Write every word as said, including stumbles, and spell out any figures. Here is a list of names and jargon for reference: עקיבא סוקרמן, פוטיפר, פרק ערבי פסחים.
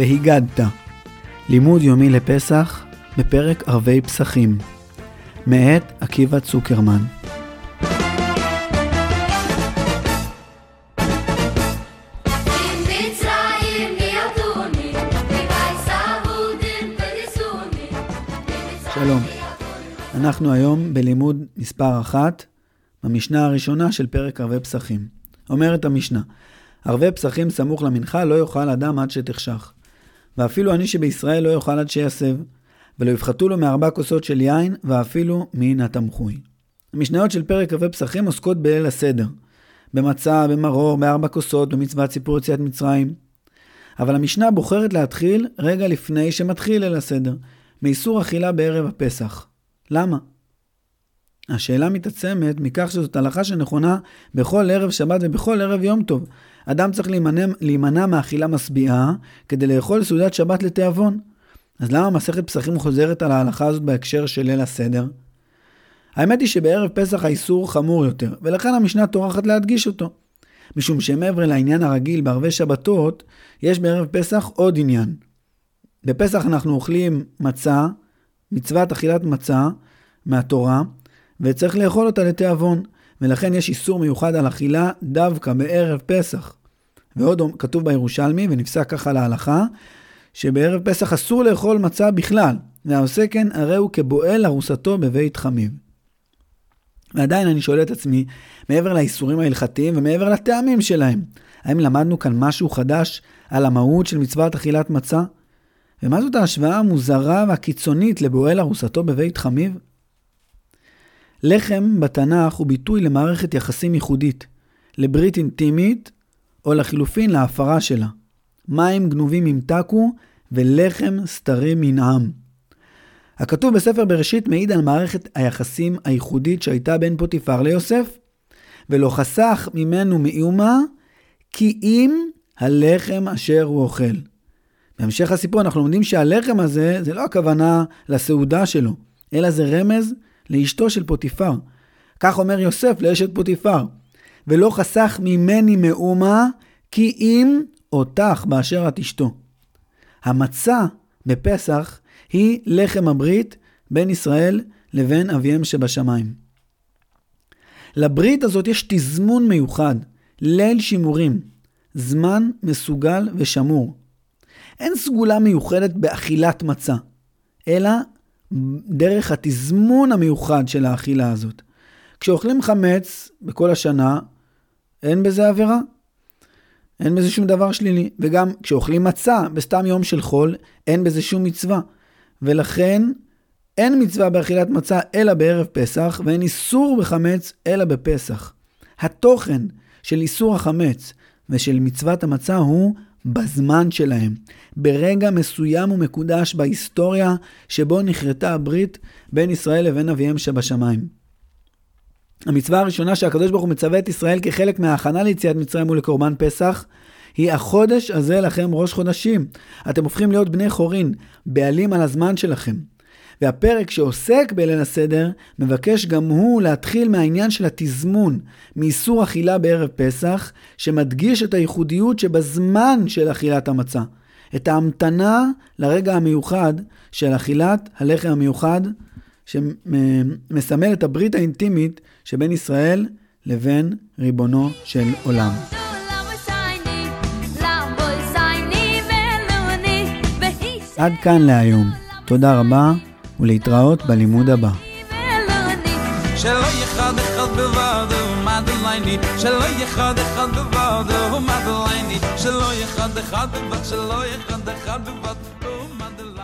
והיגדת. לימוד יומי לפסח בפרק ערבי פסחים. מאת עקיבא סוקרמן. שלום. אנחנו היום בלימוד מספר אחת, במשנה הראשונה של פרק ערבי פסחים. אומרת המשנה, ערבי פסחים סמוך למנחה לא יאכל אדם עד שתחשך. ואפילו אני שבישראל לא יאכל עד שיסב, ולא יפחתו לו מארבע כוסות של יין, ואפילו מן התמחוי. המשניות של פרק ערבי פסחים עוסקות בליל הסדר. במצה, במרור, בארבע כוסות, במצוות סיפור יציאת מצרים. אבל המשנה בוחרת להתחיל רגע לפני שמתחיל ליל הסדר, מאיסור אכילה בערב הפסח. למה? השאלה מתעצמת מכך שזאת הלכה שנכונה בכל ערב שבת ובכל ערב יום טוב. אדם צריך להימנע, להימנע מאכילה מסביעה כדי לאכול סעודת שבת לתיאבון. אז למה מסכת פסחים חוזרת על ההלכה הזאת בהקשר של ליל הסדר? האמת היא שבערב פסח האיסור חמור יותר, ולכן המשנה טורחת להדגיש אותו. משום שמעבר לעניין הרגיל בערבי שבתות, יש בערב פסח עוד עניין. בפסח אנחנו אוכלים מצה, מצוות אכילת מצה מהתורה, וצריך לאכול אותה לתיאבון, ולכן יש איסור מיוחד על אכילה דווקא בערב פסח. ועוד כתוב בירושלמי, ונפסק ככה להלכה, שבערב פסח אסור לאכול מצה בכלל, והעושה כן הרי הוא כבועל ארוסתו בבית חמיו. ועדיין אני שואל את עצמי, מעבר לאיסורים ההלכתיים ומעבר לטעמים שלהם, האם למדנו כאן משהו חדש על המהות של מצוות אכילת מצה? ומה זאת ההשוואה המוזרה והקיצונית לבועל ארוסתו בבית חמיו? לחם בתנ"ך הוא ביטוי למערכת יחסים ייחודית, לברית אינטימית או לחילופין להפרה שלה. מים גנובים ימתקו ולחם סתרים ינעם. הכתוב בספר בראשית מעיד על מערכת היחסים הייחודית שהייתה בין פוטיפר ליוסף, ולא חסך ממנו מאומה כי אם הלחם אשר הוא אוכל. בהמשך הסיפור אנחנו לומדים שהלחם הזה זה לא הכוונה לסעודה שלו, אלא זה רמז לאשתו של פוטיפר. כך אומר יוסף לאשת פוטיפר, ולא חסך ממני מאומה, כי אם אותך באשר את אשתו. המצה בפסח היא לחם הברית בין ישראל לבין אביהם שבשמיים. לברית הזאת יש תזמון מיוחד, ליל שימורים, זמן מסוגל ושמור. אין סגולה מיוחדת באכילת מצה, אלא דרך התזמון המיוחד של האכילה הזאת. כשאוכלים חמץ בכל השנה, אין בזה עבירה. אין בזה שום דבר שלילי. וגם כשאוכלים מצה בסתם יום של חול, אין בזה שום מצווה. ולכן אין מצווה באכילת מצה אלא בערב פסח, ואין איסור בחמץ אלא בפסח. התוכן של איסור החמץ ושל מצוות המצה הוא בזמן שלהם, ברגע מסוים ומקודש בהיסטוריה שבו נחרטה הברית בין ישראל לבין אביהם שבשמיים. המצווה הראשונה שהקדוש ברוך הוא מצווה את ישראל כחלק מההכנה ליציאת מצרים ולקורבן פסח היא החודש הזה לכם ראש חודשים. אתם הופכים להיות בני חורין, בעלים על הזמן שלכם. והפרק שעוסק בליל הסדר מבקש גם הוא להתחיל מהעניין של התזמון, מאיסור אכילה בערב פסח, שמדגיש את הייחודיות שבזמן של אכילת המצה, את ההמתנה לרגע המיוחד של אכילת הלחם המיוחד, שמסמל את הברית האינטימית שבין ישראל לבין ריבונו של עולם. עד כאן להיום. תודה רבה. ולהתראות בלימוד הבא. שלא יחד אחד בבד ומדלייני, שלא יחד אחד בבד ומדלייני, שלא יחד אחד בבד, שלא יחד אחד בבד ומדלייני.